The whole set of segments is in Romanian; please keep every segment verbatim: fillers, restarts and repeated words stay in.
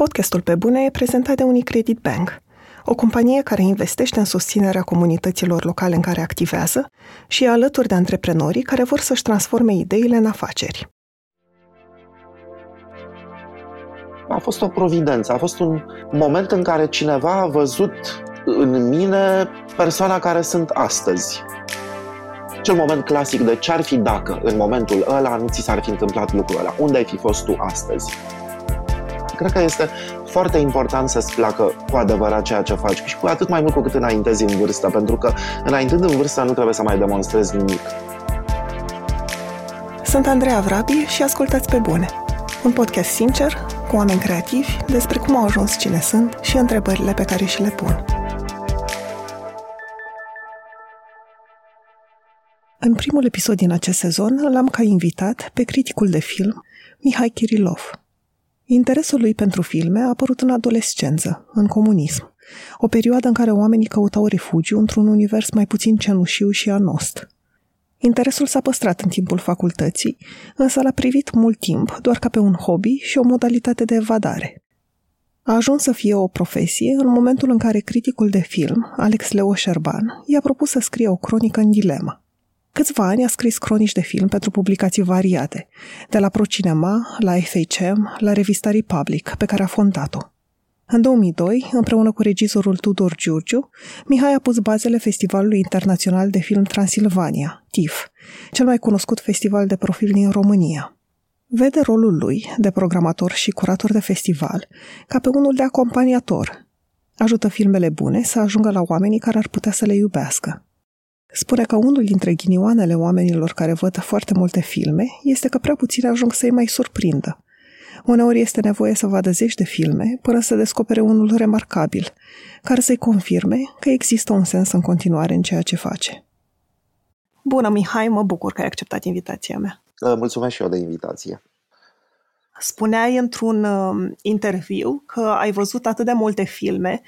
Podcastul Pe Bune e prezentat de UniCredit Bank, o companie care investește în susținerea comunităților locale în care activează și e alături de antreprenorii care vor să-și transforme ideile în afaceri. A fost o providență, a fost un moment în care cineva a văzut în mine persoana care sunt astăzi. Cel moment clasic de ce-ar fi dacă în momentul ăla nu ți s-ar fi întâmplat lucrul ăla, unde ai fi fost tu astăzi? Cred că este foarte important să-ți placă cu adevărat ceea ce faci și cu atât mai mult cu cât înaintezi în vârstă, pentru că înaintând în vârstă nu trebuie să mai demonstrezi nimic. Sunt Andreea Vrabie și ascultați Pe Bune, un podcast sincer, cu oameni creativi, despre cum au ajuns cine sunt și întrebările pe care și le pun. În primul episod din acest sezon l-am ca invitat pe criticul de film Mihai Chirilov. Interesul lui pentru filme a apărut în adolescență, în comunism, o perioadă în care oamenii căutau refugiu într-un univers mai puțin cenușiu și anost. Interesul s-a păstrat în timpul facultății, însă l-a privit mult timp doar ca pe un hobby și o modalitate de evadare. A ajuns să fie o profesie în momentul în care criticul de film, Alex Leo Șerban, i-a propus să scrie o cronică în Dilema. Câțiva ani a scris cronici de film pentru publicații variate, de la ProCinema, la F H M, la revista Republic, pe care a fondat-o. În două mii doi, împreună cu regizorul Tudor Giurgiu, Mihai a pus bazele Festivalului Internațional de Film Transilvania, TIFF, cel mai cunoscut festival de profil din România. Vede rolul lui, de programator și curator de festival, ca pe unul de acompaniator. Ajută filmele bune să ajungă la oamenii care ar putea să le iubească. Spune că unul dintre ghinioanele oamenilor care văd foarte multe filme este că prea puțini ajung să-i mai surprindă. Uneori este nevoie să vadă zeci de filme până să descopere unul remarcabil, care să-i confirme că există un sens în continuare în ceea ce face. Bună, Mihai, mă bucur că ai acceptat invitația mea. Mulțumesc și eu de invitație. Spuneai într-un interviu că ai văzut atât de multe filme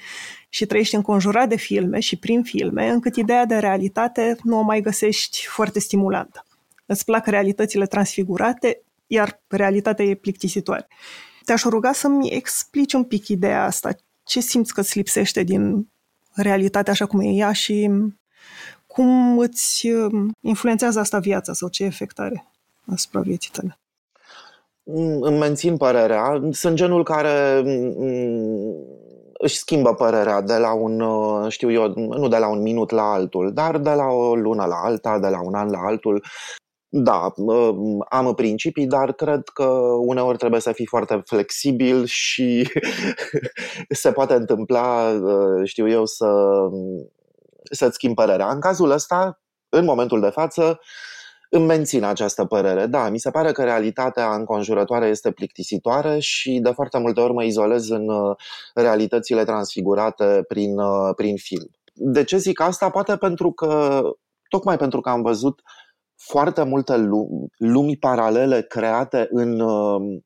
și trăiești înconjurat de filme și prin filme, încât ideea de realitate nu o mai găsești foarte stimulantă. Îți plac realitățile transfigurate, iar realitatea e plictisitoare. Te-aș ruga să-mi explici un pic ideea asta. Ce simți că îți lipsește din realitatea așa cum e ea și cum îți influențează asta viața sau ce efect are asupra vieții tale? Îmi mențin părerea. Sunt genul care își schimbă părerea de la un, știu eu, nu de la un minut la altul, dar de la o lună la alta, de la un an la altul. Da, am principii, dar cred că uneori trebuie să fii foarte flexibil și se poate întâmpla, știu eu, să, să-ți schimbi părerea. În cazul ăsta, în momentul de față, îmi mențin această părere. Da, mi se pare că realitatea înconjurătoare este plictisitoare și de foarte multe ori mă izolez în realitățile transfigurate prin, prin film. De ce zic asta? Poate pentru că, tocmai pentru că am văzut foarte multe lumi, lumii paralele create în,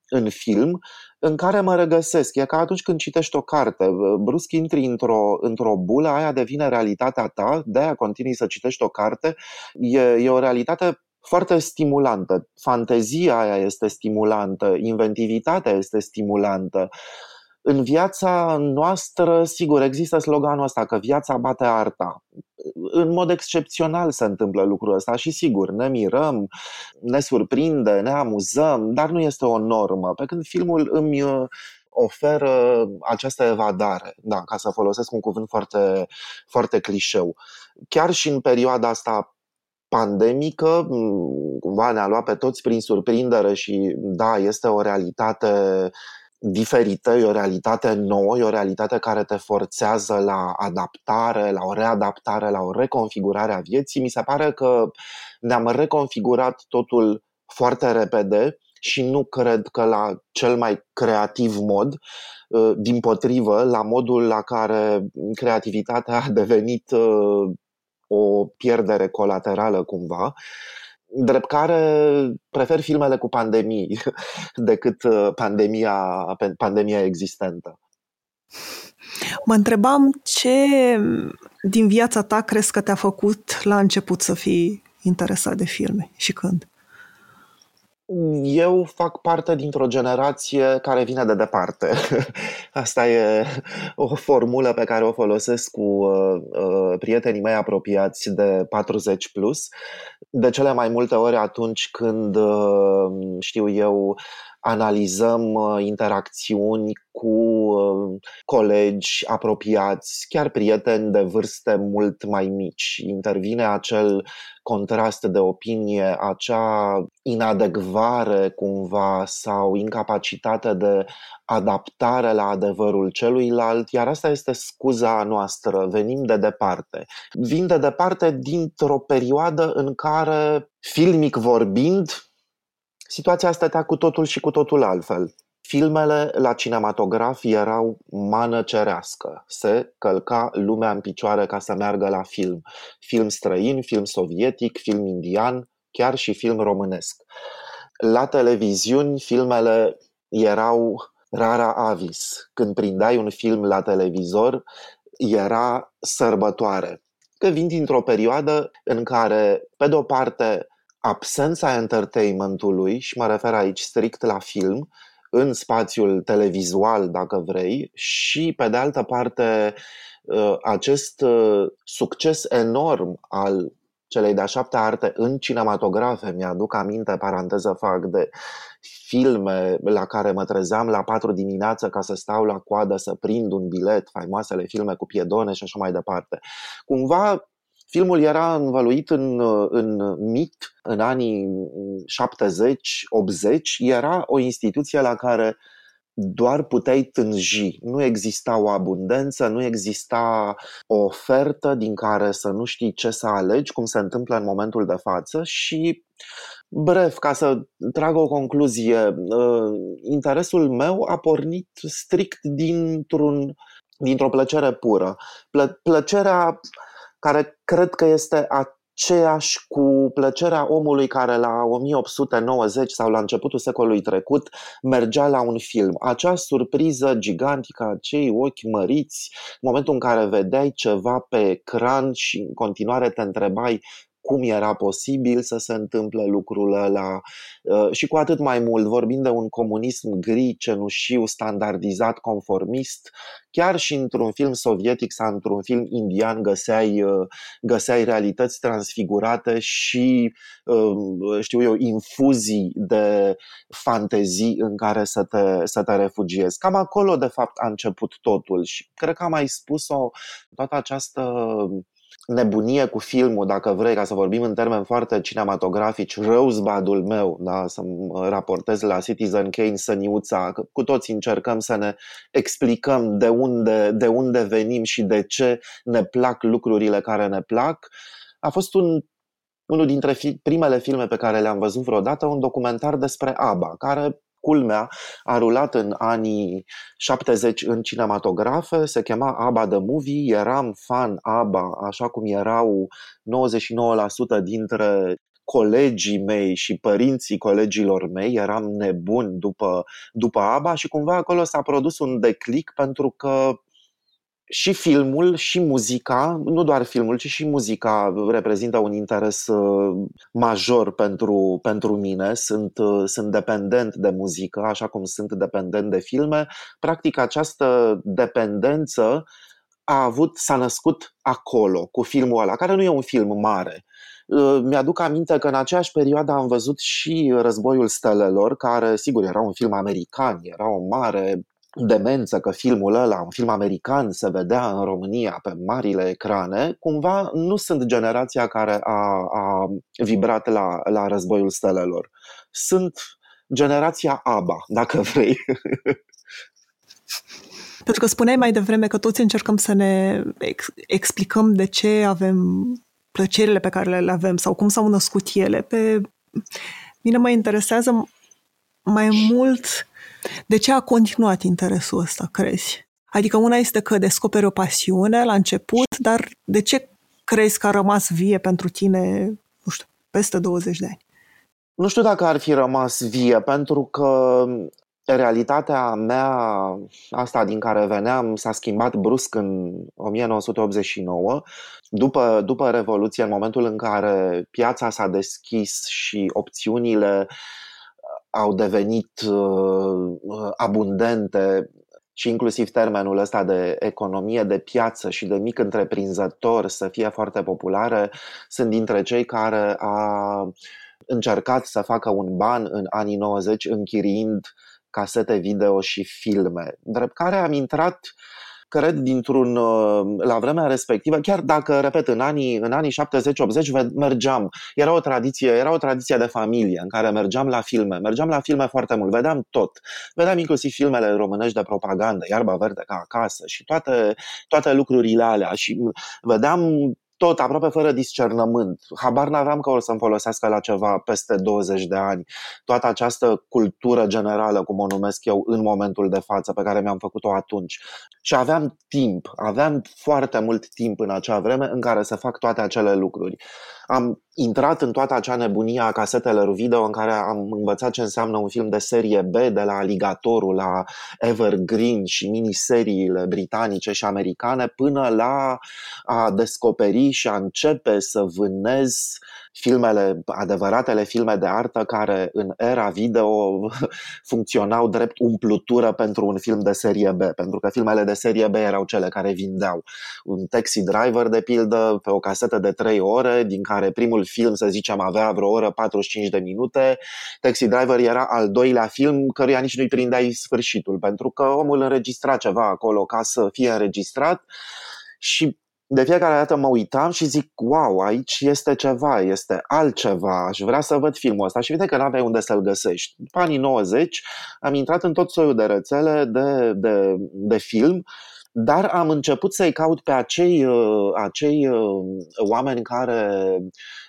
în film, în care mă regăsesc. E ca atunci când citești o carte, brusc intri într-o, într-o bulă, aia devine realitatea ta, de-aia continui să citești o carte. E, e o realitate foarte stimulantă. Fantezia aia este stimulantă, inventivitatea este stimulantă. În viața noastră, sigur, există sloganul ăsta că viața bate arta. În mod excepțional se întâmplă lucrul ăsta și sigur, ne mirăm, ne surprinde, ne amuzăm, dar nu este o normă. Pe când filmul îmi oferă această evadare, da, ca să folosesc un cuvânt foarte, foarte clișeu. Chiar și în perioada asta pandemică, cumva ne-a luat pe toți prin surprindere și da, este o realitate diferită, e o realitate nouă, e o realitate care te forțează la adaptare, la o readaptare, la o reconfigurare a vieții. Mi se pare că ne-am reconfigurat totul foarte repede și nu cred că la cel mai creativ mod, dimpotrivă, la modul la care creativitatea a devenit o pierdere colaterală cumva. Drept care prefer filmele cu pandemii decât pandemia, pandemia existentă. Mă întrebam ce din viața ta crezi că te-a făcut la început să fii interesat de filme și când? eu fac parte dintr-o generație care vine de departe. Asta e o formulă pe care o folosesc cu prietenii mei apropiați de patruzeci plus. De cele mai multe ori atunci când, știu eu, analizăm interacțiuni cu colegi apropiați, chiar prieteni de vârste mult mai mici. Intervine acel contrast de opinie, acea inadecvare cumva sau incapacitate de adaptare la adevărul celuilalt, iar asta este scuza noastră, venim de departe. Vin de departe dintr-o perioadă în care, filmic vorbind, situația asta era cu totul și cu totul altfel. Filmele la cinematograf erau mană cerească. Se călca lumea în picioare ca să meargă la film. Film străin, film sovietic, film indian, chiar și film românesc. La televiziuni filmele erau rara avis. Când prindeai un film la televizor, era sărbătoare. Că vin dintr-o perioadă în care, pe de-o parte, absența entertainmentului, și mă refer aici strict la film, în spațiul televizual, dacă vrei, și pe de altă parte acest succes enorm al celei de-a șaptea arte în cinematografe. Mi-aduc aminte, paranteză fac, de filme la care mă trezeam la patru dimineață ca să stau la coadă să prind un bilet, faimoasele filme cu Piedone și așa mai departe. Cumva filmul era învăluit în, în mit în anii șaptezeci optzeci, era o instituție la care doar puteai tânji. Nu exista o abundență, nu exista o ofertă din care să nu știi ce să alegi, cum se întâmplă în momentul de față și, bref, ca să trag o concluzie, interesul meu a pornit strict dintr-un, dintr-o plăcere pură. Plă- plăcerea... care cred că este aceeași cu plăcerea omului care la o mie opt sute nouăzeci sau la începutul secolului trecut mergea la un film. Acea surpriză gigantică, acei ochi măriți, în momentul în care vedeai ceva pe ecran și în continuare te întrebai cum era posibil să se întâmple lucrul ăla. Și cu atât mai mult, vorbind de un comunism gri, cenușiu, standardizat, conformist, chiar și într-un film sovietic sau într-un film indian găseai, găseai realități transfigurate și, știu eu, infuzii de fantezii în care să te, să te refugiezi. Cam acolo, de fapt, a început totul și cred că am mai spus-o, toată această nebunie cu filmul, dacă vrei, ca să vorbim în termeni foarte cinematografici, Rosebud-ul meu, da, să mă raportez la Citizen Kane, Săniuța, că cu toți încercăm să ne explicăm de unde, de unde venim și de ce ne plac lucrurile care ne plac. A fost un, unul dintre fi, primele filme pe care le-am văzut vreodată, un documentar despre ABBA, care, culmea, a rulat în anii șaptezeci în cinematografe, se chema ABBA The Movie, eram fan ABBA, așa cum erau nouăzeci și nouă la sută dintre colegii mei și părinții colegilor mei, eram nebuni după, după ABBA și cumva acolo s-a produs un declic pentru că și filmul și muzica, nu doar filmul, ci și muzica reprezintă un interes major pentru, pentru mine. Sunt, sunt dependent de muzică, așa cum sunt dependent de filme. Practic această dependență a avut, s-a născut acolo, cu filmul ăla, care nu e un film mare. Mi-aduc aminte că în aceeași perioadă am văzut și Războiul Stelelor, care, sigur, era un film american, era o mare demență că filmul ăla, un film american, se vedea în România pe marile ecrane. Cumva nu sunt generația care a, a vibrat la, la Războiul Stelelor. Sunt generația ABBA, dacă vrei. Pentru că spuneai mai devreme că toți încercăm să ne ex- explicăm de ce avem plăcerile pe care le avem sau cum s-au născut ele. Pe mine mă interesează mai mult de ce a continuat interesul ăsta, crezi? Adică una este că descoperi o pasiune la început, dar de ce crezi că a rămas vie pentru tine, nu știu, peste douăzeci de ani? Nu știu dacă ar fi rămas vie, pentru că realitatea mea, asta din care veneam, s-a schimbat brusc în o mie nouă sute optzeci și nouă. După, după Revoluție, în momentul în care piața s-a deschis și opțiunile au devenit uh, abundente și inclusiv termenul ăsta de economie de piață și de mic întreprinzător să fie foarte populare, sunt dintre cei care a încercat să facă un ban în anii nouăzeci închiriind casete video și filme, drept care am intrat, cred, dintr-un, la vremea respectivă, chiar dacă, repet, în anii, în anii șaptezeci optzeci mergeam, era o tradiție, era o tradiție de familie în care mergeam la filme, mergeam la filme foarte mult, vedeam tot, vedeam inclusiv filmele românești de propagandă, Iarba verde ca acasă și toate, toate lucrurile alea și vedeam tot, aproape fără discernământ. Habar n-aveam că o să-mi folosească la ceva peste douăzeci de ani. Toată această cultură generală, cum o numesc eu, în momentul de față, pe care mi-am făcut-o atunci. Și aveam timp, aveam foarte mult timp în acea vreme în care să fac toate acele lucruri. Am intrat în toată acea nebunie a casetelor video în care am învățat ce înseamnă un film de serie B, de la Aligatorul la Evergreen și miniseriile britanice și americane, până la a descoperi și a începe să vânez filmele, adevăratele filme de artă care în era video funcționau drept umplutură pentru un film de serie B, pentru că filmele de serie B erau cele care vindeau. Un Taxi Driver, de pildă, pe o casetă de trei ore, din care primul film, să zicem, avea vreo oră patruzeci și cinci de minute. Taxi Driver era al doilea film căruia nici nu-i prindeai sfârșitul, pentru că omul înregistra ceva acolo ca să fie înregistrat și de fiecare dată mă uitam și zic, wow, aici este ceva, este altceva, aș vrea să văd filmul ăsta și uite că n-aveai unde să-l găsești. După anii nouăzeci am intrat în tot soiul de rețele de, de, de film, dar am început să-i caut pe acei, acei oameni care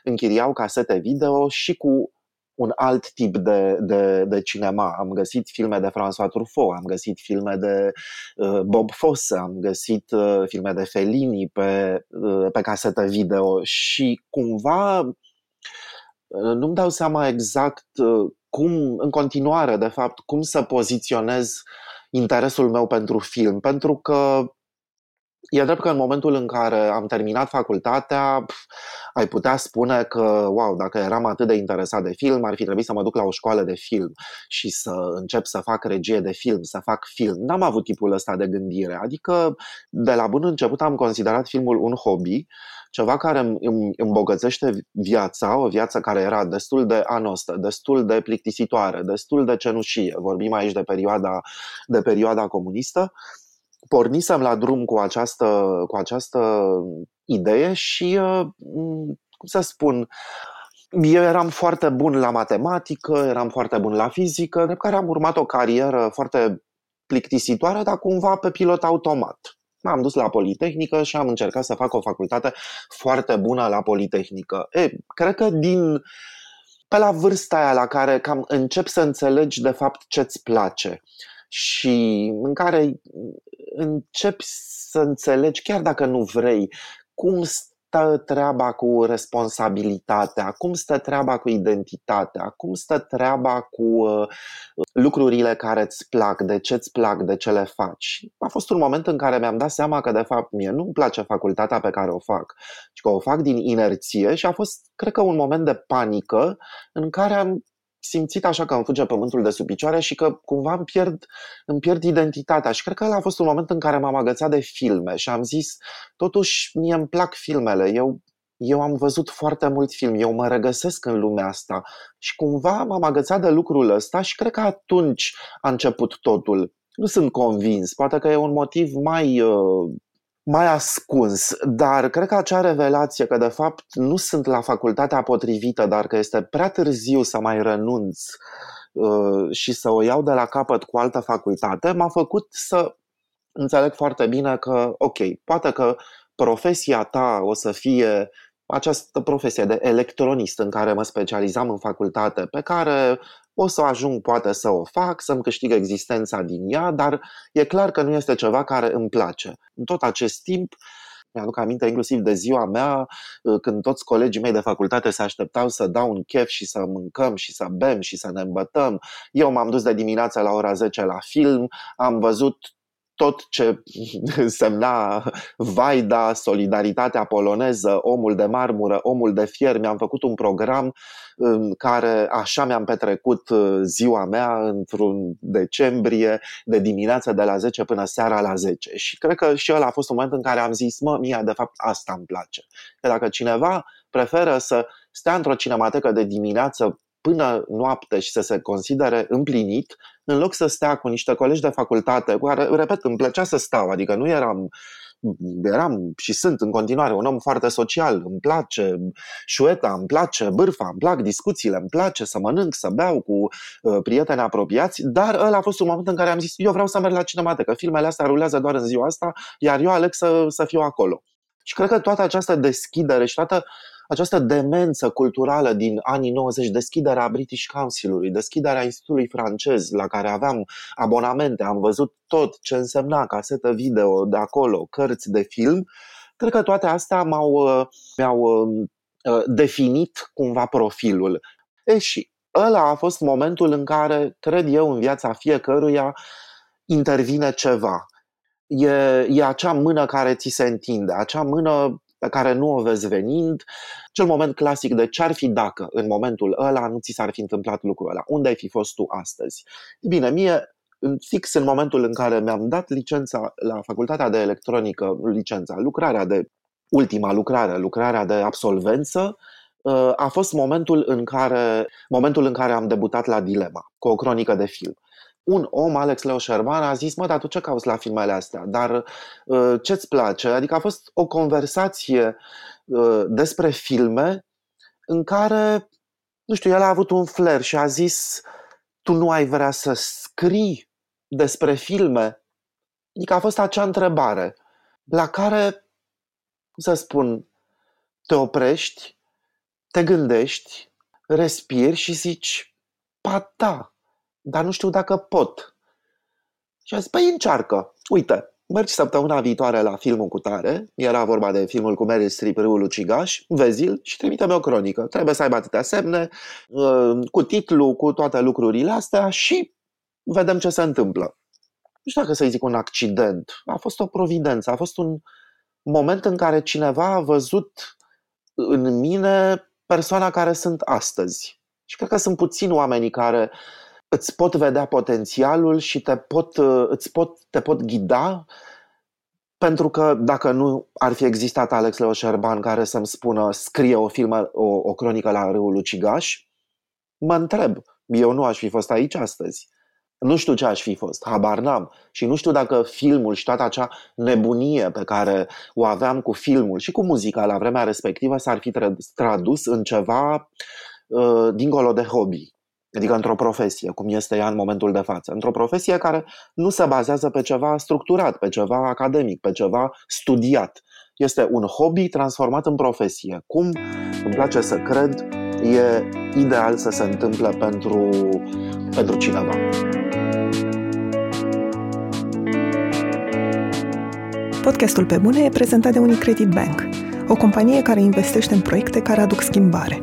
închiriau casete video și cu un alt tip de, de, de cinema. Am găsit filme de François Truffaut, am găsit filme de uh, Bob Fosse, am găsit uh, filme de Fellini pe, uh, pe casetă video și cumva uh, nu-mi dau seama exact uh, cum, în continuare, de fapt, cum să poziționez interesul meu pentru film, pentru că e drept că în momentul în care am terminat facultatea, ai putea spune că, wow, dacă eram atât de interesat de film, ar fi trebuit să mă duc la o școală de film și să încep să fac regie de film, să fac film. N-am avut tipul ăsta de gândire, adică de la bun început am considerat filmul un hobby, ceva care îmi îmbogățește viața, o viață care era destul de anostă, destul de plictisitoare, destul de cenușie, vorbim aici de perioada, de perioada comunistă. Pornisem la drum cu această, cu această idee și, cum să spun, eu eram foarte bun la matematică, eram foarte bun la fizică, de care am urmat o carieră foarte plictisitoare, dar cumva pe pilot automat. M-am dus la Politehnică și am încercat să fac o facultate foarte bună la Politehnică. E, cred că din... pe la vârsta aia la care cam încep să înțelegi de fapt ce-ți place și în care începi să înțelegi, chiar dacă nu vrei, cum stă treaba cu responsabilitatea, cum stă treaba cu identitatea, cum stă treaba cu lucrurile care îți plac, de ce îți plac, de ce le faci. A fost un moment în care mi-am dat seama că de fapt mie nu-mi place facultatea pe care o fac, ci că o fac din inerție și a fost, cred că, un moment de panică în care am simțit așa că îmi fuge pământul de sub picioare și că cumva îmi pierd, îmi pierd identitatea și cred că ăla a fost un moment în care m-am agățat de filme și am zis, totuși mie îmi plac filmele, eu, eu am văzut foarte mult film, eu mă regăsesc în lumea asta și cumva m-am agățat de lucrul ăsta și cred că atunci a început totul. Nu sunt convins, poate că e un motiv mai... Uh, mai ascuns, dar cred că acea revelație că de fapt nu sunt la facultatea potrivită, dar că este prea târziu să mai renunț uh, și să o iau de la capăt cu altă facultate, m-a făcut să înțeleg foarte bine că, ok, poate că profesia ta o să fie această profesie de electronist în care mă specializam în facultate, pe care o să ajung poate să o fac, să-mi câștig existența din ea, dar e clar că nu este ceva care îmi place. În tot acest timp, mi-aduc aminte inclusiv de ziua mea, când toți colegii mei de facultate se așteptau să dau un chef și să mâncăm și să bem și să ne îmbătăm. Eu m-am dus de dimineață la ora zece la film, am văzut tot ce semna Vaida, Solidaritatea poloneză, Omul de marmură, Omul de fier. Mi-am făcut un program în care așa mi-am petrecut ziua mea într-un decembrie, de dimineață de la zece până seara la zece. Și cred că și ăla a fost un moment în care am zis, mă, mie de fapt asta îmi place. Că dacă cineva preferă să stea într-o cinematecă de dimineață până noapte și să se considere împlinit, în loc să stea cu niște colegi de facultate, cu care, repet, îmi plăcea să stau, adică nu eram, eram și sunt în continuare un om foarte social, îmi place șueta, îmi place bârfa, îmi plac discuțiile, îmi place să mănânc, să beau cu prieteni apropiați, dar ăla a fost un moment în care am zis, eu vreau să merg la cinematecă, filmele astea rulează doar în ziua asta, iar eu aleg să, să fiu acolo. Și cred că toată această deschidere și toată această demență culturală din anii nouăzeci, deschiderea British Council-ului, deschiderea Institutului Francez, la care aveam abonamente, am văzut tot ce însemna casetă video de acolo, cărți de film, cred că toate astea m-au, mi-au definit cumva profilul. E și ăla a fost momentul în care, cred eu, în viața fiecăruia intervine ceva. E, e acea mână care ți se întinde, acea mână pe care nu o vezi venind, cel moment clasic de ce-ar fi dacă în momentul ăla nu ți s-ar fi întâmplat lucrul ăla, unde ai fi fost tu astăzi? Bine, mie, fix în momentul în care mi-am dat licența la facultatea de electronică, licența, lucrarea de ultima lucrare, lucrarea de absolvență, a fost momentul în care, momentul în care am debutat la Dilema, cu o cronică de film. Un om, Alex Leo Șerban, a zis, mă, dar tu ce cauți la filmele astea? Dar ce-ți place? Adică a fost o conversație despre filme în care, nu știu, el a avut un flair și a zis, tu nu ai vrea să scrii despre filme? Adică a fost acea întrebare la care, cum să spun, te oprești, te gândești, respiri și zici, ba da, dar nu știu dacă pot. Și a zis, păi încearcă. Uite, mergi săptămâna viitoare la filmul cu tare, era vorba de filmul cu Meryl Streep, Râul Ucigaș, vezi-l și trimite-mi o cronică. Trebuie să aibă atâtea semne, cu titlu, cu toate lucrurile astea și vedem ce se întâmplă. Nu știu dacă să-i zic un accident, a fost o providență, a fost un moment în care cineva a văzut în mine persoana care sunt astăzi. Și cred că sunt puțini oamenii care îți pot vedea potențialul și te pot, îți pot, te pot ghida, pentru că dacă nu ar fi existat Alex Leo Șerban care să-mi spună scrie o, filmă, o, o cronică la Râul Ucigaș, mă întreb, eu nu aș fi fost aici astăzi. Nu știu ce aș fi fost, habar n-am. Și nu știu dacă filmul și toată acea nebunie pe care o aveam cu filmul și cu muzica la vremea respectivă s-ar fi tradus în ceva uh, dincolo de hobby. Adică într-o profesie, cum este ea în momentul de față. Într-o profesie care nu se bazează pe ceva structurat, pe ceva academic, pe ceva studiat. Este un hobby transformat în profesie. Cum, îmi place să cred, e ideal să se întâmple pentru, pentru cineva. Podcastul Pe Bune e prezentat de UniCredit Bank, o companie care investește în proiecte care aduc schimbare.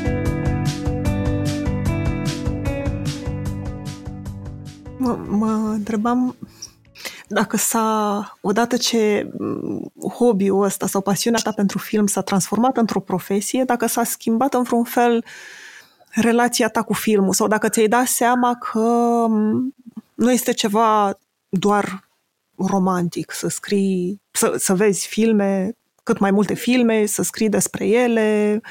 Mă, mă întrebam dacă s-a, odată ce hobby-ul ăsta sau pasiunea ta pentru film s-a transformat într-o profesie, dacă s-a schimbat în vreun fel relația ta cu filmul sau dacă ți-ai dat seama că nu este ceva doar romantic să scrii, să, să vezi filme, cât mai multe filme, să scrii despre ele.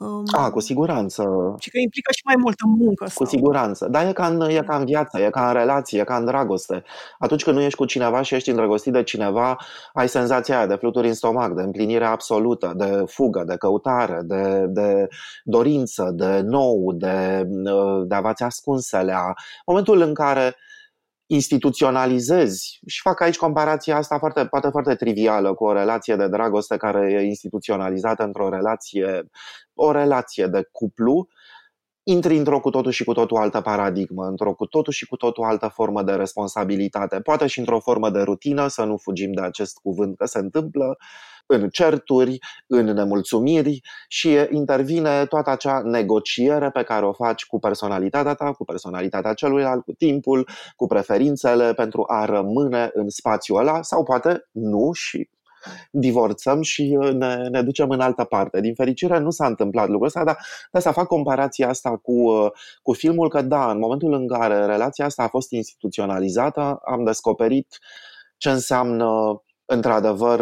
Um, A, cu siguranță. Și că implică și mai multă muncă. Cu sau... siguranță. Dar e ca, în, e ca în viață, e ca în relație, e ca în dragoste. Atunci când nu ești cu cineva și ești îndrăgostit de cineva, ai senzația aia de fluturi în stomac, de împlinire absolută, de fugă, de căutare, de, de dorință, de nou, de, de a-ți ascunselea. Momentul în care instituționalizezi, și fac aici comparația asta foarte, poate foarte trivială cu o relație de dragoste care e instituționalizată într-o relație, o relație de cuplu, intri într-o cu totul și cu totul altă paradigmă, într-o cu totul și cu totul altă formă de responsabilitate, poate și într-o formă de rutină, să nu fugim de acest cuvânt că se întâmplă, în certuri, în nemulțumiri, și intervine toată acea negociere pe care o faci cu personalitatea ta, cu personalitatea celuilalt, cu timpul, cu preferințele, pentru a rămâne în spațiul ăla, sau poate nu, și divorțăm și ne, ne ducem în altă parte. Din fericire nu s-a întâmplat lucrul ăsta, dar da, să fac comparația asta cu, cu filmul, că da, în momentul în care relația asta a fost instituționalizată, am descoperit ce înseamnă într-adevăr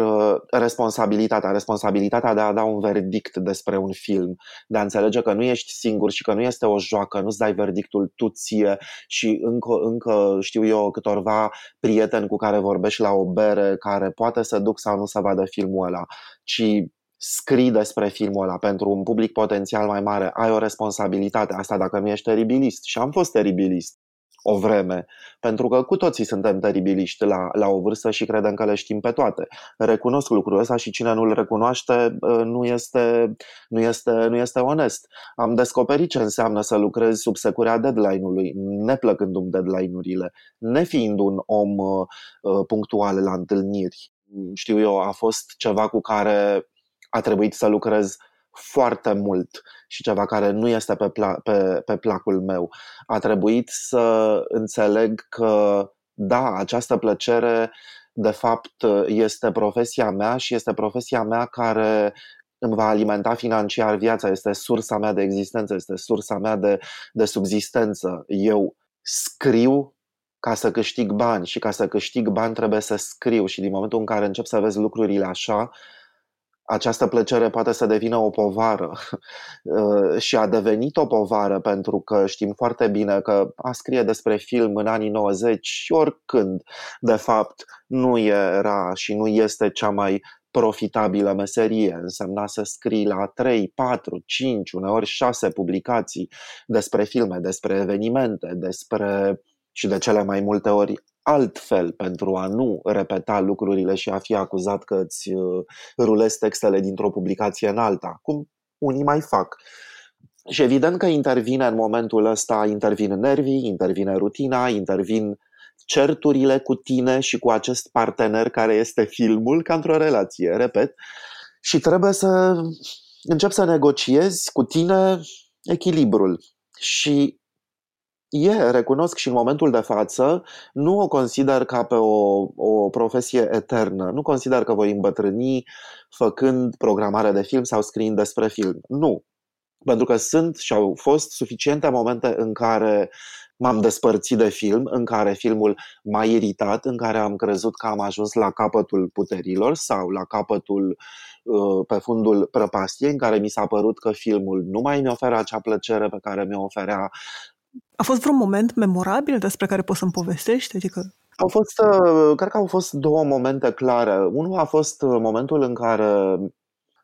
responsabilitatea, responsabilitatea de a da un verdict despre un film, de a înțelege că nu ești singur și că nu este o joacă, nu-ți dai verdictul tu ție. Și încă, încă știu eu câtorva prieteni cu care vorbești la o bere, care poate să duc sau nu să vadă filmul ăla, ci scrii despre filmul ăla pentru un public potențial mai mare. Ai o responsabilitate, asta dacă nu ești teribilist, și am fost teribilist o vreme, pentru că cu toții suntem teribiliști la, la o vârstă și credem că le știm pe toate. Recunosc lucrul ăsta și cine nu-l recunoaște nu este, nu este, nu este onest. Am descoperit ce înseamnă să lucrezi sub securea deadline-ului, neplăcându-mi deadline-urile, nefiind un om punctual la întâlniri. Știu eu, a fost ceva cu care a trebuit să lucrez foarte mult și ceva care nu este pe, pla- pe, pe placul meu. A trebuit să înțeleg că da, această plăcere de fapt este profesia mea și este profesia mea care îmi va alimenta financiar viața, este sursa mea de existență, este sursa mea de, de subzistență. Eu scriu ca să câștig bani și ca să câștig bani trebuie să scriu, și din momentul în care încep să vezi lucrurile așa, această plăcere poate să devină o povară și a devenit o povară, pentru că știm foarte bine că a scrie despre film în anii nouăzeci și oricând, de fapt, nu era și nu este cea mai profitabilă meserie. Însemna să scrii la trei, patru, cinci, uneori șase publicații despre filme, despre evenimente, despre, și de cele mai multe ori altfel, pentru a nu repeta lucrurile și a fi acuzat că îți rulezi textele dintr-o publicație în alta, cum unii mai fac. Și evident că intervine în momentul ăsta, intervin nervii, intervine rutina, intervin certurile cu tine și cu acest partener care este filmul, ca într-o relație, repet, și trebuie să începi să negociezi cu tine echilibrul. Și E, recunosc și în momentul de față, nu o consider ca pe o, o profesie eternă. Nu consider că voi îmbătrâni făcând programare de film sau scriind despre film. Nu, pentru că sunt și au fost suficiente momente în care m-am despărțit de film, în care filmul m-a iritat, în care am crezut că am ajuns la capătul puterilor sau la capătul, pe fundul prăpastiei, în care mi s-a părut că filmul nu mai mi oferă acea plăcere pe care mi-o oferea. A fost vreun moment memorabil despre care poți să-mi povestești? Adică... Au fost, cred că au fost două momente clare. Unul a fost momentul în care,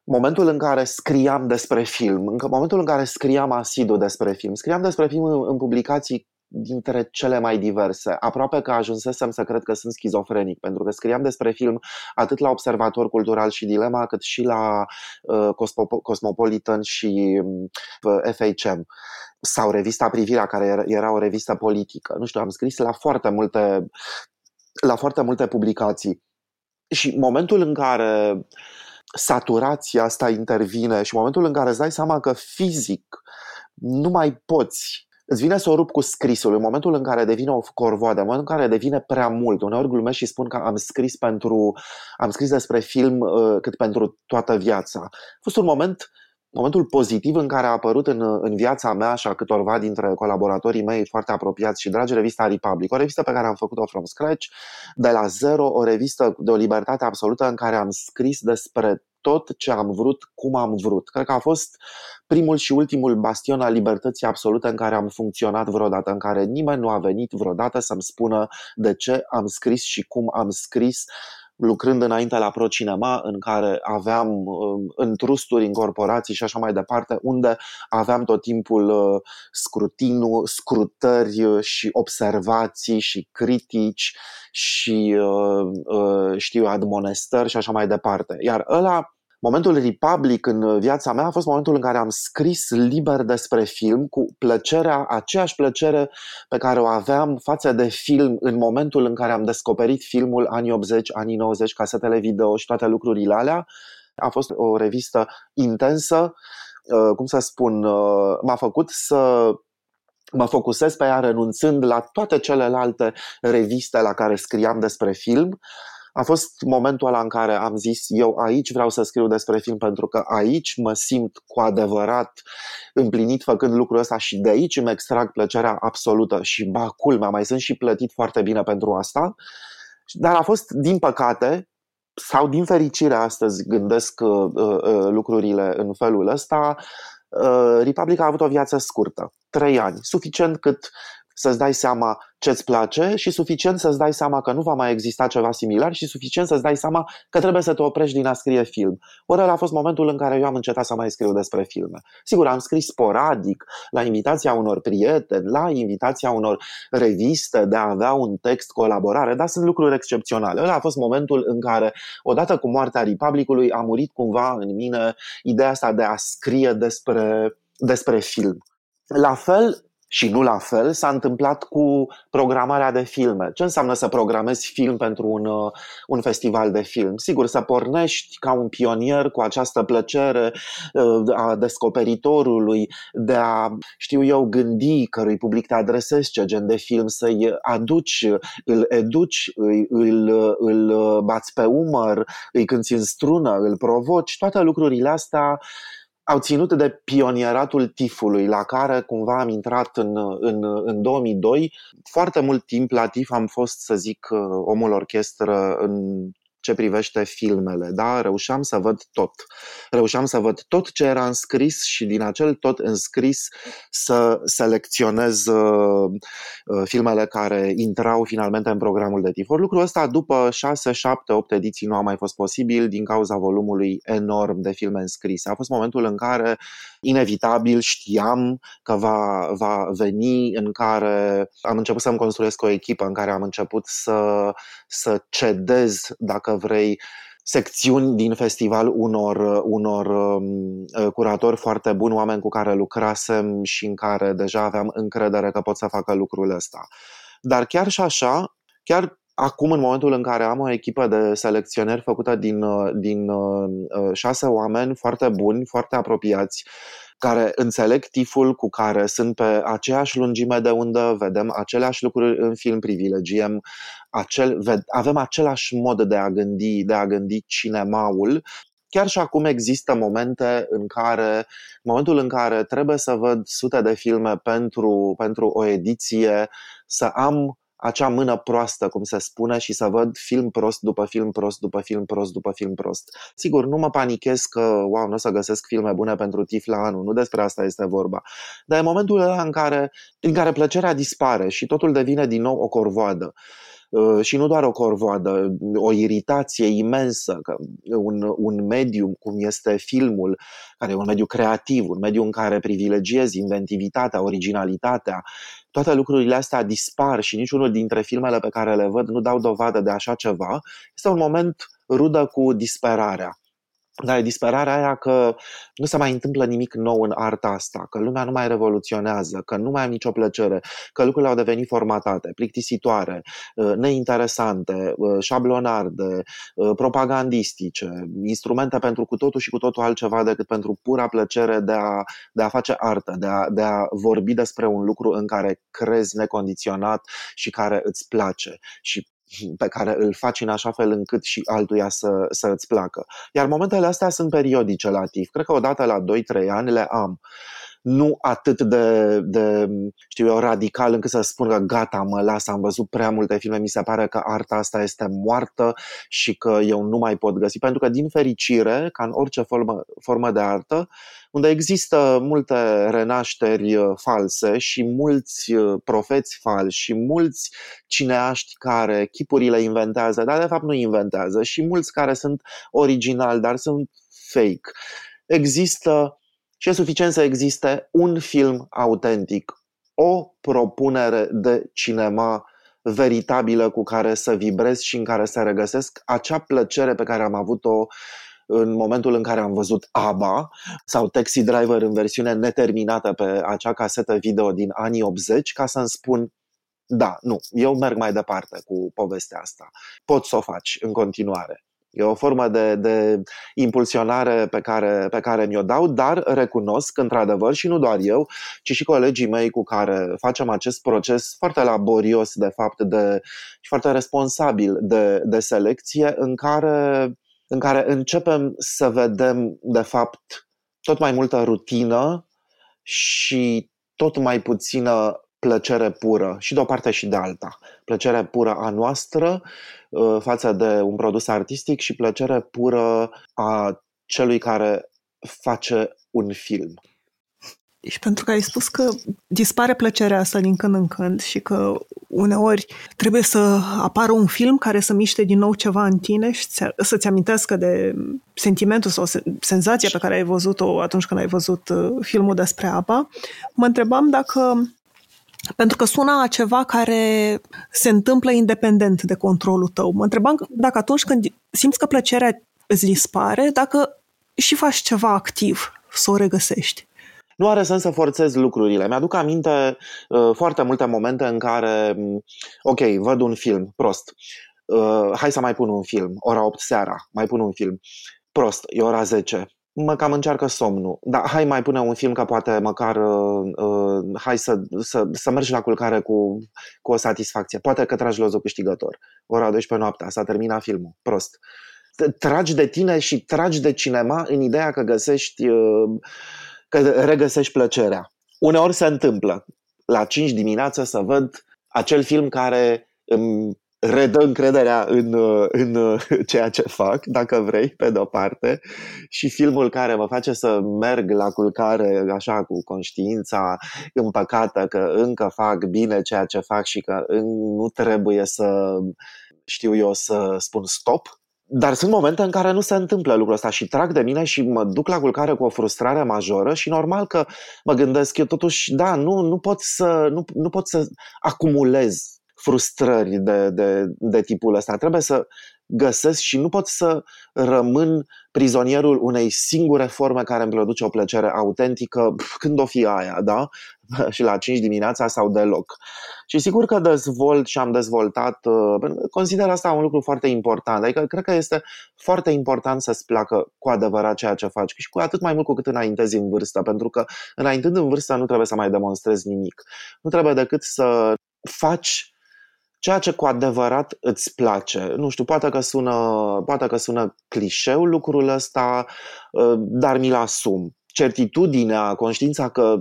momentul în care scriam despre film, în momentul în care scriam asidu despre film. Scriam despre film în publicații dintre cele mai diverse. Aproape că ajunsesem să cred că sunt schizofrenic, pentru că scriam despre film atât la Observator Cultural și Dilema, cât și la uh, Cosmopolitan și uh, F H M sau revista Privirea, care era o revistă politică. Nu știu, am scris la foarte multe, la foarte multe publicații. Și momentul în care saturația asta intervine și momentul în care îți dai seama că fizic nu mai poți, îți vine să o rup cu scrisul, în momentul în care devine o corvoadă, în momentul în care devine prea mult. Uneori glumesc și spun că am scris, pentru, am scris despre film uh, cât pentru toată viața. A fost un moment, momentul pozitiv în care a apărut în, în viața mea și a câtorva dintre colaboratorii mei foarte apropiați și dragi, revista Republic, o revistă pe care am făcut-o from scratch, de la zero, o revistă de o libertate absolută în care am scris despre tot ce am vrut, cum am vrut. Cred că a fost primul și ultimul bastion al libertății absolute în care am funcționat vreodată, în care nimeni nu a venit vreodată să-mi spună de ce am scris și cum am scris. lucrând înainte la ProCinema, în care aveam în trusturi, în corporații și așa mai departe, unde aveam tot timpul scrutinul, scrutări și observații și critici și, știu, admonestări și așa mai departe. Iar ăla, momentul Republic în viața mea a fost momentul în care am scris liber despre film cu plăcerea, aceeași plăcere pe care o aveam față de film în momentul în care am descoperit filmul anii optzeci, anii nouăzeci, casetele video și toate lucrurile alea. A fost o revistă intensă, cum să spun, m-a făcut să mă focusez pe ea renunțând la toate celelalte reviste la care scriam despre film. A fost momentul ăla în care am zis, eu aici vreau să scriu despre film pentru că aici mă simt cu adevărat împlinit făcând lucrul ăsta și de aici îmi extrag plăcerea absolută și ba, culmea, mai sunt și plătit foarte bine pentru asta. Dar a fost, din păcate sau din fericire, astăzi gândesc uh, uh, lucrurile în felul ăsta, uh, Republic a avut o viață scurtă, trei ani, suficient cât să-ți dai seama ce-ți place și suficient să-ți dai seama că nu va mai exista ceva similar și suficient să-ți dai seama că trebuie să te oprești din a scrie film. Ori ăla a fost momentul în care eu am încetat să mai scriu despre filme. Sigur, am scris sporadic, la invitația unor prieteni, la invitația unor reviste de a avea un text, colaborare, dar sunt lucruri excepționale. Ăla a fost momentul în care, odată cu moartea Republicului, a murit cumva în mine ideea asta de a scrie despre, despre film. La fel, și nu la fel, s-a întâmplat cu programarea de filme. Ce înseamnă să programezi film pentru un, un festival de film? Sigur, să pornești ca un pionier cu această plăcere a descoperitorului, de a, știu eu, gândi cărui public te adresezi, ce gen de film să-i aduci, îl educi, îl, îl, îl bați pe umăr, îi cânți în strună, îl provoci, toate lucrurile astea au ținut de pionieratul TIFF-ului, la care cumva am intrat în, în, în două mii doi. Foarte mult timp la TIFF am fost, să zic, omul orchestră în ce privește filmele, da? Reușeam să văd tot. Reușeam să văd tot ce era înscris și din acel tot înscris să selecționez uh, filmele care intrau finalmente în programul de TIFF. Or, lucrul ăsta după șase, șapte, opt ediții nu a mai fost posibil din cauza volumului enorm de filme înscrise. A fost momentul în care, inevitabil, știam că va, va veni, în care am început să-mi construiesc o echipă, în care am început să, să cedez, dacă vrei, secțiuni din festival unor, unor um, curatori foarte buni, oameni cu care lucrasem și în care deja aveam încredere că pot să facă lucrul ăsta. Dar chiar și așa, chiar acum, în momentul în care am o echipă de selecționeri făcută din, din uh, șase oameni foarte buni, foarte apropiați, care înțeleg TIFF-ul, cu care sunt pe aceeași lungime de undă, vedem aceleași lucruri în film, privilegiem, acel, avem același mod de a gândi, de a gândi cinemaul. Chiar și acum există momente în care, momentul în care trebuie să văd sute de filme pentru, pentru o ediție, să am acea mână proastă, cum se spune, și să văd film prost după film prost, după film prost, după film prost. Sigur, nu mă panichez că, wow, nu o să găsesc filme bune pentru TIFF la anul, nu despre asta este vorba. Dar e momentul ăla în care, în care plăcerea dispare și totul devine din nou o corvoadă. Și nu doar o corvoadă, o iritație imensă că un, un mediu cum este filmul, care e un mediu creativ, un mediu în care privilegiezi inventivitatea, originalitatea, toate lucrurile astea dispar și niciunul dintre filmele pe care le văd nu dau dovadă de așa ceva. Este un moment rudă cu disperarea. Dar e disperarea aia că nu se mai întâmplă nimic nou în arta asta, că lumea nu mai revoluționează, că nu mai am nicio plăcere, că lucrurile au devenit formatate, plictisitoare, neinteresante, șablonarde, propagandistice, instrumente pentru cu totul și cu totul altceva decât pentru pura plăcere de a, de a face artă, de a, de a vorbi despre un lucru în care crezi necondiționat și care îți place și pe care îl faci în așa fel încât și altuia să, să îți placă. Iar momentele astea sunt periodice la TIFF. Cred că odată la doi-trei ani le am. nu atât de, de știu eu, radical încât să spun că gata, mă las, am văzut prea multe filme, mi se pare că arta asta este moartă și că eu nu mai pot găsi. Pentru că, din fericire, ca în orice formă, formă de artă, unde există multe renașteri false și mulți profeți falși și mulți cineaști care chipurile inventează, dar de fapt nu inventează, și mulți care sunt originali, dar sunt fake, există și e suficient să existe un film autentic, o propunere de cinema veritabilă cu care să vibrez și în care să regăsesc acea plăcere pe care am avut-o în momentul în care am văzut ABBA sau Taxi Driver în versiune neterminată pe acea casetă video din anii optzeci, ca să-mi spun da, nu, eu merg mai departe cu povestea asta, poți să o faci în continuare. E o formă de, de impulsionare pe care, pe care mi-o dau, dar recunosc, într-adevăr, și nu doar eu, ci și colegii mei cu care facem acest proces foarte laborios, de fapt, de, și foarte responsabil de, de selecție, în care, în care începem să vedem, de fapt, tot mai multă rutină și tot mai puțină plăcere pură, și de o parte și de alta. Plăcere pură a noastră față de un produs artistic și plăcere pură a celui care face un film. Și pentru că ai spus că dispare plăcerea asta din când în când și că uneori trebuie să apară un film care să miște din nou ceva în tine și să-ți amintească de sentimentul sau senzația pe care ai văzut-o atunci când ai văzut filmul despre ABBA, mă întrebam dacă... Pentru că sună a ceva care se întâmplă independent de controlul tău. Mă întrebam dacă atunci când simți că plăcerea îți dispare, dacă și faci ceva activ să o regăsești. Nu are sens să forțez lucrurile. Mi-aduc aminte uh, foarte multe momente în care, ok, văd un film, prost. Uh, hai să mai pun un film, ora opt seara, mai pun un film, prost, e ora zece. Mă cam încearcă somnul, dar hai mai pune un film, ca poate măcar uh, uh, hai să, să, să mergi la culcare cu, cu o satisfacție. Poate că tragi lozul câștigător. Ora douăsprezece noaptea, s-a terminat filmul, prost. Tragi de tine și tragi de cinema în ideea că găsești, uh, că regăsești plăcerea. Uneori se întâmplă la cinci dimineața să văd acel film care îmi redă încrederea în, în ceea ce fac, dacă vrei, pe de-o parte, și filmul care mă face să merg la culcare așa cu conștiința împăcată că încă fac bine ceea ce fac și că nu trebuie să, știu eu, să spun stop. Dar sunt momente în care nu se întâmplă lucrul ăsta și trag de mine și mă duc la culcare cu o frustrare majoră și normal că mă gândesc eu totuși, da, nu, nu pot să, nu, nu pot să acumulez frustrări de, de, de tipul ăsta. Trebuie să găsesc și nu pot să rămân prizonierul unei singure forme care îmi produce o plăcere autentică, când o fi aia, da? Și la cinci dimineața sau deloc. Și sigur că dezvolt și am dezvoltat, consider asta un lucru foarte important, adică cred că este foarte important să-ți placă cu adevărat ceea ce faci și cu atât mai mult cu cât înaintezi în vârstă, pentru că înaintând în vârstă nu trebuie să mai demonstrezi nimic. Nu trebuie decât să faci ceea ce cu adevărat îți place. Nu știu, poate că sună, poate că sună clișeu lucrul ăsta, dar mi-l asum. Certitudinea, conștiința că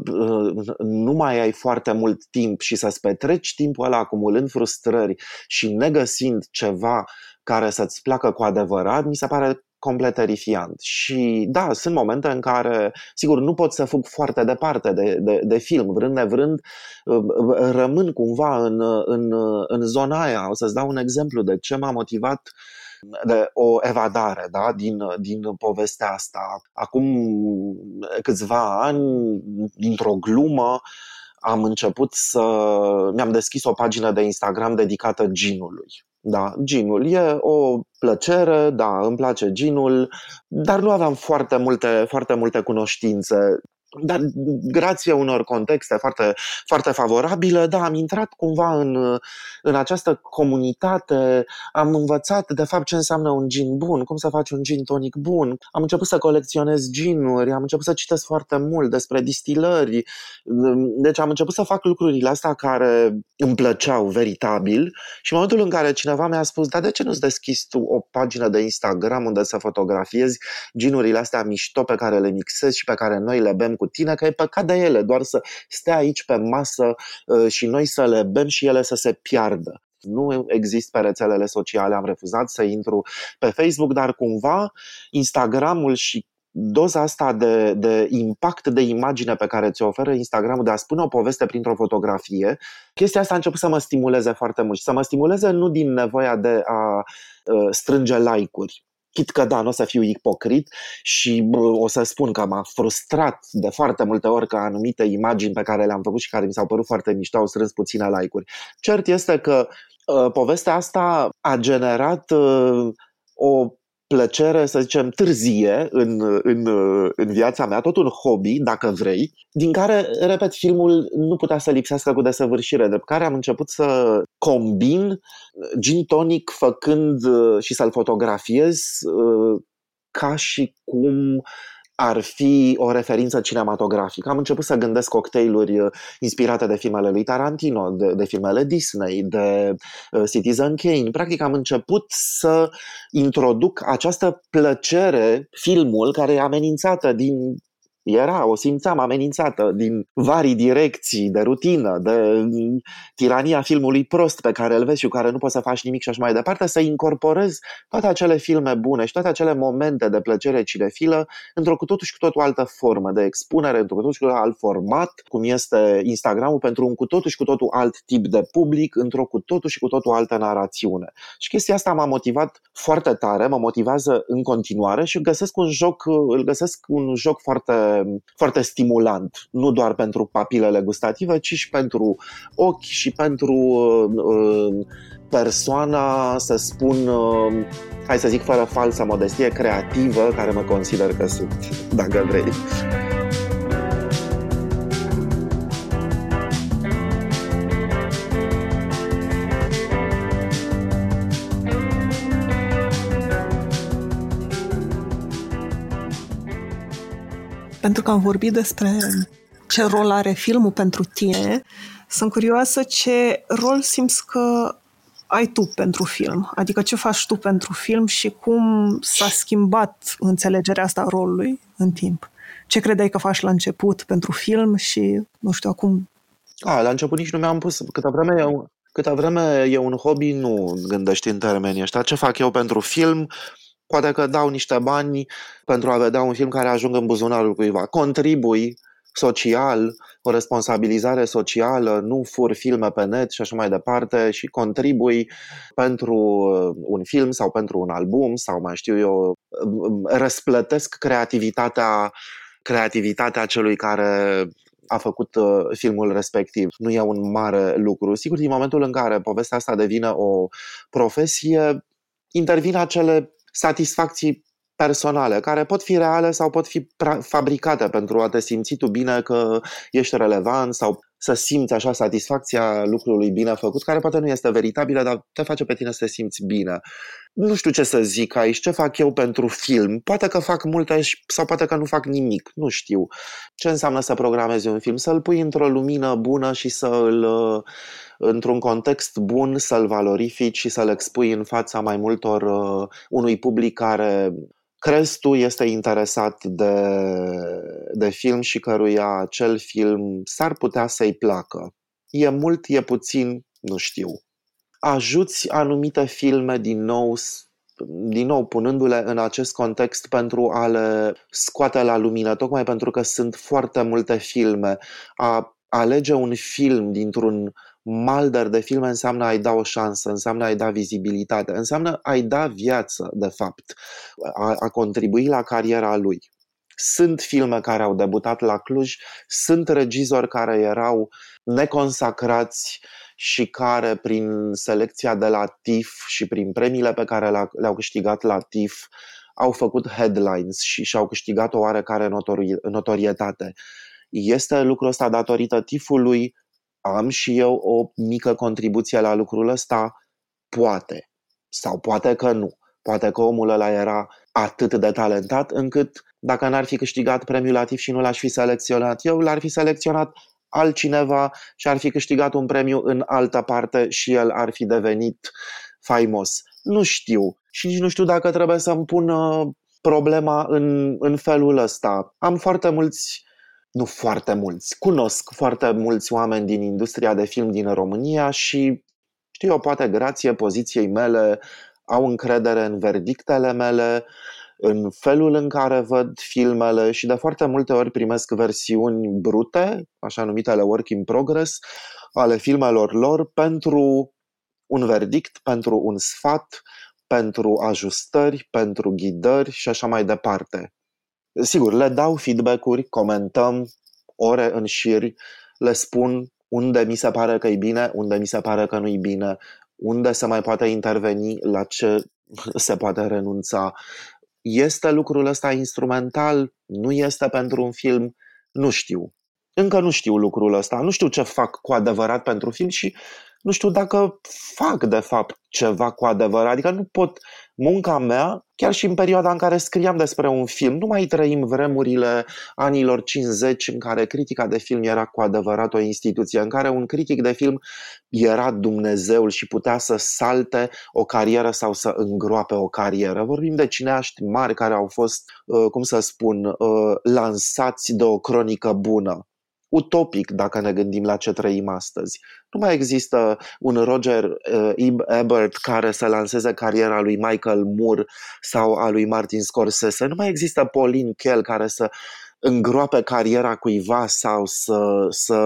nu mai ai foarte mult timp și să-ți petreci timpul ăla acumulând frustrări și negăsind ceva care să-ți placă cu adevărat, mi se pare complet terifiant. Și da, sunt momente în care, sigur, nu pot să fug foarte departe de, de, de film, vrând nevrând, rămân cumva în, în, în zona aia. O să-ți dau un exemplu de ce m-a motivat de o evadare, da, din, din povestea asta. Acum câțiva ani, dintr-o glumă, am început să... mi-am deschis o pagină de Instagram dedicată ginului. Da, ginul e o plăcere, da, îmi place ginul, dar nu aveam foarte multe, foarte multe cunoștințe. Dar grație unor contexte foarte, foarte favorabile, da, am intrat cumva în, în această comunitate, am învățat de fapt ce înseamnă un gin bun, cum să faci un gin tonic bun, am început să colecționez ginuri, am început să citesc foarte mult despre distilări, deci am început să fac lucrurile astea care îmi plăceau veritabil și în momentul în care cineva mi-a spus, dar de ce nu-ți deschizi tu o pagină de Instagram unde să fotografiezi ginurile astea mișto pe care le mixezi și pe care noi le bem cu tine, că e păcat de ele doar să stea aici pe masă și noi să le bem și ele să se piardă. Nu există pe rețelele sociale, am refuzat să intru pe Facebook, dar cumva Instagramul și doza asta de, de impact de imagine pe care ți-o oferă Instagramul, de a spune o poveste printr-o fotografie, chestia asta a început să mă stimuleze foarte mult. Și să mă stimuleze nu din nevoia de a uh, strânge like-uri. Chit că da, nu o să fiu ipocrit și o să spun că m-a frustrat de foarte multe ori că anumite imagini pe care le-am făcut și care mi s-au părut foarte mișto au strâns puține like-uri. Cert este că uh, povestea asta a generat uh, o plăcere, să zicem, târzie în, în, în viața mea, tot un hobby, dacă vrei, din care, repet, filmul nu putea să lipsească cu desăvârșire, de care am început să combin gin tonic făcând și să-l fotografiez ca și cum ar fi o referință cinematografică. Am început să gândesc cocktailuri inspirate de filmele lui Tarantino, de, de filmele Disney, de uh, Citizen Kane. Practic am început să introduc această plăcere, filmul, care e amenințată din... Era, o simțeam amenințată din varii direcții, de rutină, de tirania filmului prost pe care îl vezi și cu care nu poți să faci nimic și așa mai departe, să incorporez toate acele filme bune și toate acele momente de plăcere cinefilă într-o cu totul și cu totul altă formă de expunere, într-o cu totul și cu totul alt format, cum este Instagram-ul, pentru un cu totul și cu totul alt tip de public, într-o cu totul și cu totul altă narațiune. Și chestia asta m-a motivat foarte tare, mă motivează în continuare și găsesc un joc, îl găsesc un joc foarte foarte stimulant, nu doar pentru papilele gustative, ci și pentru ochi și pentru uh, persoana, să spun, uh, hai să zic fără falsă modestie, creativă, care mă consider că sunt, dacă vrei. Pentru că am vorbit despre ce rol are filmul pentru tine, sunt curioasă ce rol simți că ai tu pentru film. Adică ce faci tu pentru film și cum s-a schimbat înțelegerea asta a rolului în timp. Ce credeai că faci la început pentru film și, nu știu, acum... A, la început nici nu mi-am pus... Câtă vreme eu, câtă vreme e un hobby, nu gândești în termenii ăștia. Ce fac eu pentru film... Poate că dau niște bani pentru a vedea un film care ajung în buzunarul cuiva. Contribui social, o responsabilizare socială, nu fur filme pe net și așa mai departe și contribui pentru un film sau pentru un album sau mai știu eu, răsplătesc creativitatea, creativitatea celui care... a făcut uh, filmul respectiv. Nu e un mare lucru. Sigur, din momentul în care povestea asta devine o profesie, intervin acele satisfacții personale, care pot fi reale sau pot fi fabricate pentru a te simți tu bine că ești relevant sau să simți așa satisfacția lucrului bine făcut, care poate nu este veritabilă, dar te face pe tine să te simți bine. Nu știu ce să zic aici, ce fac eu pentru film. Poate că fac multe sau poate că nu fac nimic, nu știu. Ce înseamnă să programezi un film? Să-l pui într-o lumină bună și să-l, într-un context bun, să-l valorifici și să-l expui în fața mai multor, unui public care... crezi tu este interesat de, de film și căruia acel film s-ar putea să-i placă. E mult, e puțin, nu știu. Ajuți anumite filme din nou, din nou punându-le în acest context pentru a le scoate la lumină, tocmai pentru că sunt foarte multe filme. A alege un film dintr-un malder de filme înseamnă a-i da o șansă, înseamnă a-i da vizibilitate, înseamnă a-i da viață, de fapt, a, a contribui la cariera lui. Sunt filme care au debutat la Cluj, sunt regizori care erau neconsacrați și care prin selecția de la TIFF și prin premiile pe care le-au câștigat la TIFF au făcut headlines și și-au câștigat o oarecare notorietate. Este lucrul ăsta datorită TIFF-ului? Am și eu o mică contribuție la lucrul ăsta? Poate. Sau poate că nu. Poate că omul ăla era atât de talentat încât dacă n-ar fi câștigat premiul la TIFF și nu l-aș fi selecționat eu, l-ar fi selecționat altcineva și ar fi câștigat un premiu în altă parte și el ar fi devenit faimos. Nu știu. Și nici nu știu dacă trebuie să-mi pun problema în, în felul ăsta. Am foarte mulți nu foarte mulți, cunosc foarte mulți oameni din industria de film din România și, știu eu, poate grație poziției mele, au încredere în verdictele mele, în felul în care văd filmele și de foarte multe ori primesc versiuni brute, așa numitele work in progress, ale filmelor lor pentru un verdict, pentru un sfat, pentru ajustări, pentru ghidări și așa mai departe. Sigur, le dau feedback-uri, comentăm ore în șir, le spun unde mi se pare că e bine, unde mi se pare că nu-i bine, unde se mai poate interveni, la ce se poate renunța. Este lucrul ăsta instrumental? Nu este pentru un film? Nu știu. Încă nu știu lucrul ăsta. Nu știu ce fac cu adevărat pentru film și nu știu dacă fac de fapt ceva cu adevărat. Adică nu pot, munca mea, chiar și în perioada în care scriam despre un film, nu mai trăim vremurile anilor cincizeci în care critica de film era cu adevărat o instituție, în care un critic de film era Dumnezeul și putea să salte o carieră sau să îngroape o carieră. Vorbim de cineaști mari care au fost, cum să spun, lansați de o cronică bună. Utopic dacă ne gândim la ce trăim astăzi. Nu mai există un Roger Ebert care să lanseze cariera lui Michael Moore sau a lui Martin Scorsese. Nu mai există Pauline Kael care să îngroape cariera cuiva sau să, să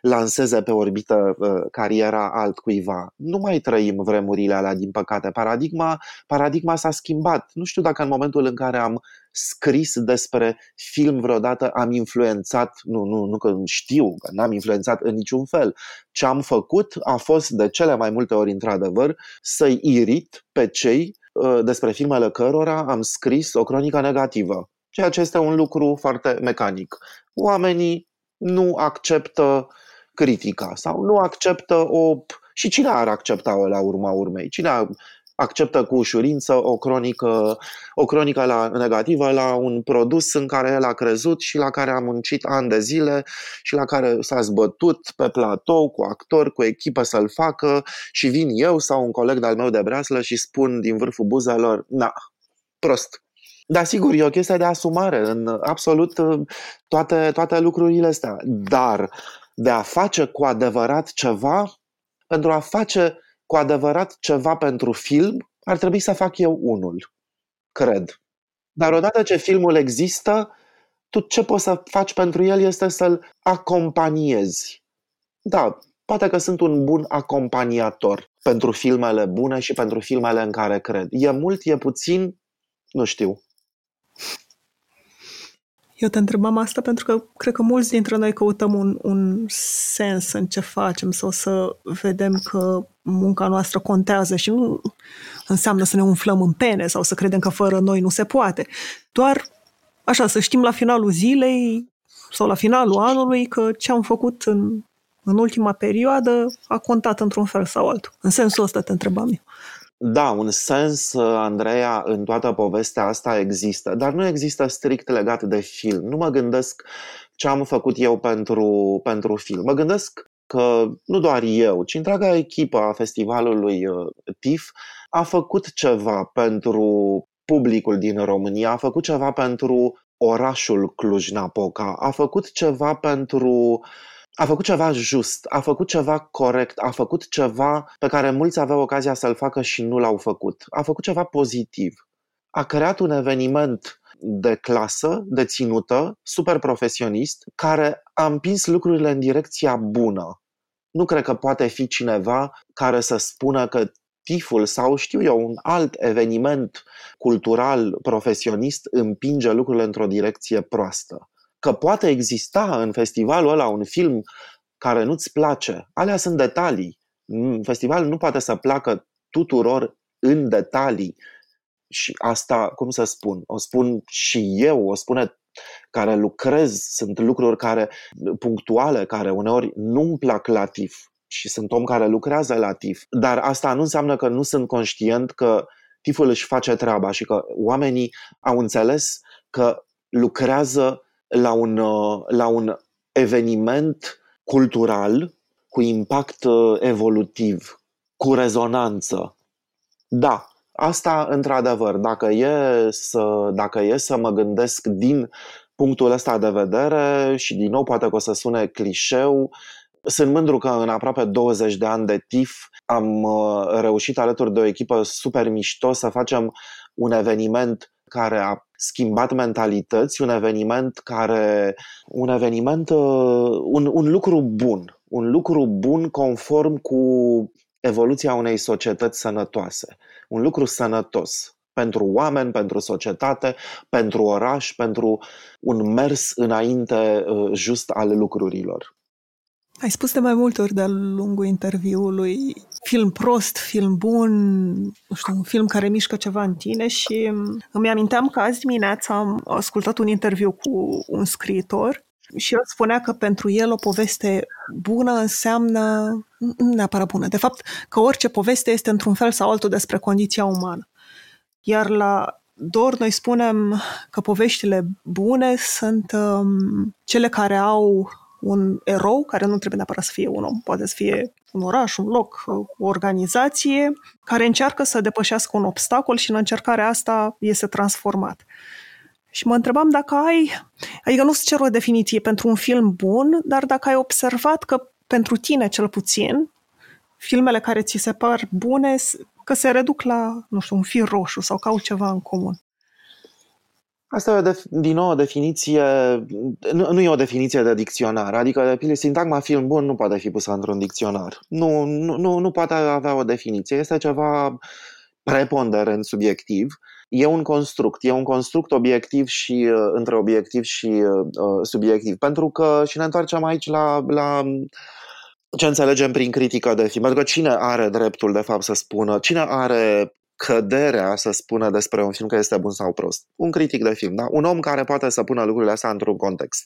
lanseze pe orbită cariera altcuiva. Nu mai trăim vremurile alea, din păcate. Paradigma, paradigma s-a schimbat. Nu știu dacă în momentul în care am scris despre film vreodată am influențat, nu, nu, nu că știu, că n-am influențat în niciun fel. Ce am făcut a fost de cele mai multe ori, într-adevăr, să-i irit pe cei despre filmele cărora am scris o cronică negativă. Ceea ce este un lucru foarte mecanic. Oamenii nu acceptă critica sau nu acceptă o... Și cine ar accepta-o la urma urmei? Cine acceptă cu ușurință o cronică, o cronică la, negativă la un produs în care el a crezut și la care a muncit ani de zile și la care s-a zbătut pe platou cu actor, cu echipă să-l facă și vin eu sau un coleg de-al meu de breaslă și spun din vârful buzelor, na, prost. Dar sigur, e o chestie de asumare în absolut toate, toate lucrurile astea. Dar de a face cu adevărat ceva, pentru a face cu adevărat ceva pentru film, ar trebui să fac eu unul, cred. Dar odată ce filmul există, tu ce poți să faci pentru el este să-l acompaniezi. Da, poate că sunt un bun acompaniator pentru filmele bune și pentru filmele în care cred. E mult, e puțin, nu știu. Eu te întrebam asta pentru că cred că mulți dintre noi căutăm un, un sens în ce facem sau să vedem că munca noastră contează și nu înseamnă să ne umflăm în pene sau să credem că fără noi nu se poate. Doar așa, să știm la finalul zilei sau la finalul anului că ce am făcut în, în ultima perioadă a contat într-un fel sau altul. În sensul ăsta te întrebam eu. Da, un sens, Andreea, în toată povestea asta există, dar nu există strict legat de film. Nu mă gândesc ce am făcut eu pentru, pentru film. Mă gândesc că nu doar eu, ci întreaga echipă a festivalului TIFF a făcut ceva pentru publicul din România, a făcut ceva pentru orașul Cluj-Napoca, a făcut ceva pentru... A făcut ceva just, a făcut ceva corect, a făcut ceva pe care mulți aveau ocazia să-l facă și nu l-au făcut. A făcut ceva pozitiv. A creat un eveniment de clasă, de ținută, super profesionist, care a împins lucrurile în direcția bună. Nu cred că poate fi cineva care să spună că TIFF-ul sau, știu eu, un alt eveniment cultural profesionist împinge lucrurile într-o direcție proastă. Că poate exista în festivalul ăla un film care nu-ți place. Alea sunt detalii. Festivalul nu poate să placă tuturor în detalii. Și asta, cum să spun, o spun și eu, o spune care lucrez. Sunt lucruri care punctuale, care uneori nu-mi plac la TIFF și sunt om care lucrează la TIFF. Dar asta nu înseamnă că nu sunt conștient că TIFF-ul își face treaba și că oamenii au înțeles că lucrează La un, la un eveniment cultural cu impact evolutiv, cu rezonanță. Da, asta într-adevăr, dacă e să, dacă e să mă gândesc din punctul ăsta de vedere și din nou poate că o să sune clișeu. Sunt mândru că în aproape douăzeci de ani de TIFF am reușit alături de o echipă super mișto să facem un eveniment care a schimbat mentalități, un eveniment care, un eveniment, un, un lucru bun, un lucru bun conform cu evoluția unei societăți sănătoase, un lucru sănătos pentru oameni, pentru societate, pentru oraș, pentru un mers înainte just al lucrurilor. Ai spus de mai multe ori de-a lungul interviului, film prost, film bun, nu știu, un film care mișcă ceva în tine și îmi aminteam că azi dimineața am ascultat un interviu cu un scriitor și el spunea că pentru el o poveste bună înseamnă, nu neapărat bună, de fapt că orice poveste este într-un fel sau altul despre condiția umană. Iar la Dor noi spunem că poveștile bune sunt um, cele care au un erou, care nu trebuie neapărat să fie un om, poate să fie un oraș, un loc, o organizație, care încearcă să depășească un obstacol și în încercarea asta este transformat. Și mă întrebam dacă ai, adică nu-ți cer o definiție pentru un film bun, dar dacă ai observat că pentru tine cel puțin, filmele care ți se par bune, că se reduc la, nu știu, un fir roșu sau că au ceva în comun. Asta e, din nou, o definiție, nu, nu e o definiție de dicționar, adică sintagma film bun nu poate fi pusă într-un dicționar. Nu, nu, nu poate avea o definiție, este ceva preponderent subiectiv. E un construct, e un construct obiectiv și între obiectiv și uh, subiectiv, pentru că și ne întoarcem aici la... la ce înțelegem prin critică de film? Pentru că cine are dreptul, de fapt, să spună, cine are căderea să spună despre un film că este bun sau prost? Un critic de film, da? Un om care poate să pună lucrurile astea într-un context.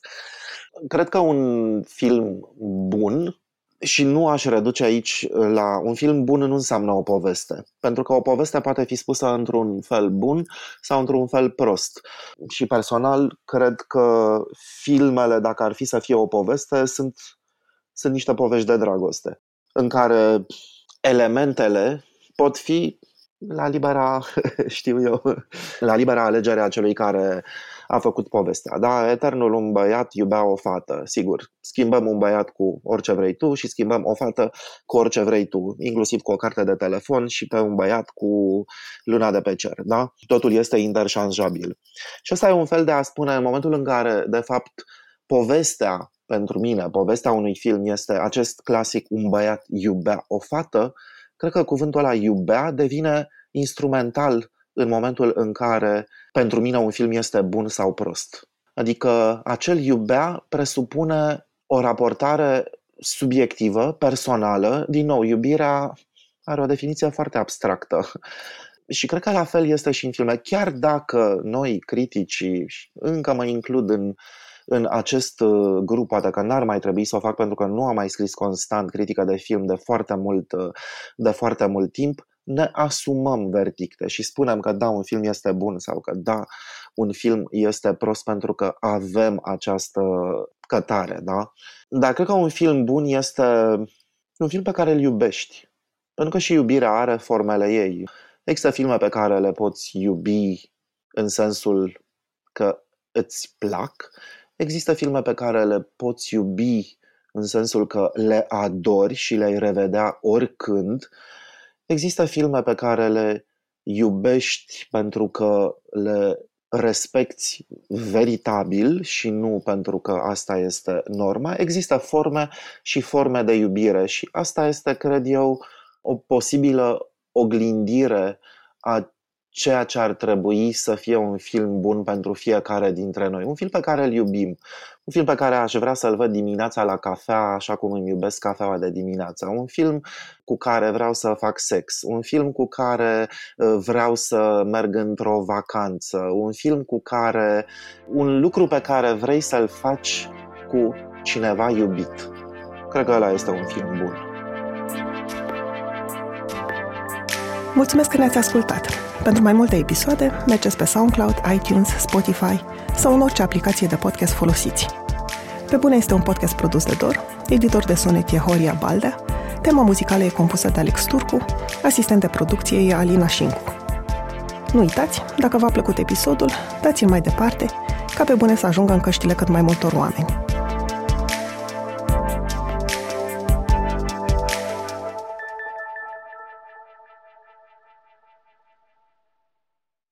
Cred că un film bun, și nu aș reduce aici la un film bun, nu înseamnă o poveste. Pentru că o poveste poate fi spusă într-un fel bun sau într-un fel prost. Și personal, cred că filmele, dacă ar fi să fie o poveste, sunt... Sunt niște povești de dragoste, în care elementele pot fi la libera, știu eu, la libera alegere a celui care a făcut povestea. Da, eternul un băiat iubea o fată, sigur. Schimbăm un băiat cu orice vrei tu și schimbăm o fată cu orice vrei tu, inclusiv cu o carte de telefon și pe un băiat cu luna de pe cer, da? Totul este interșanjabil. Și ăsta e un fel de a spune, în momentul în care, de fapt, povestea, pentru mine, povestea unui film este acest clasic, un băiat iubea o fată, cred că cuvântul ăla iubea devine instrumental în momentul în care pentru mine un film este bun sau prost. Adică acel iubea presupune o raportare subiectivă, personală, din nou, iubirea are o definiție foarte abstractă. Și cred că la fel este și în filme, chiar dacă noi, criticii, încă mă includ în în acest grup, poate că n-ar mai trebui să o fac pentru că nu am mai scris constant critică de film de foarte mult, de foarte mult timp, ne asumăm verdicte și spunem că da, un film este bun sau că da, un film este prost pentru că avem această cătare, da? Dar cred că un film bun este un film pe care îl iubești, pentru că și iubirea are formele ei. Există filme pe care le poți iubi în sensul că îți plac. Există filme pe care le poți iubi în sensul că le adori și le-ai revedea oricând. Există filme pe care le iubești pentru că le respecti veritabil și nu pentru că asta este norma. Există forme și forme de iubire și asta este, cred eu, o posibilă oglindire a ceea ce ar trebui să fie un film bun pentru fiecare dintre noi. Un film pe care îl iubim. Un film pe care aș vrea să-l văd dimineața la cafea, așa cum îmi iubesc cafeaua de dimineață. Un film cu care vreau să fac sex. Un film cu care vreau să merg într-o vacanță. Un film cu care... Un lucru pe care vrei să-l faci cu cineva iubit. Cred că ăla este un film bun. Mulțumesc că ne-ați ascultat! Pentru mai multe episoade, mergeți pe SoundCloud, iTunes, Spotify sau în orice aplicație de podcast folosiți. Pe bune este un podcast produs de Dor, editor de sunet e Horia Baldea, tema muzicală e compusă de Alex Turcu, asistent de producție e Alina Șincu. Nu uitați, dacă v-a plăcut episodul, dați-l mai departe, ca pe bune să ajungă în căștile cât mai multor oameni.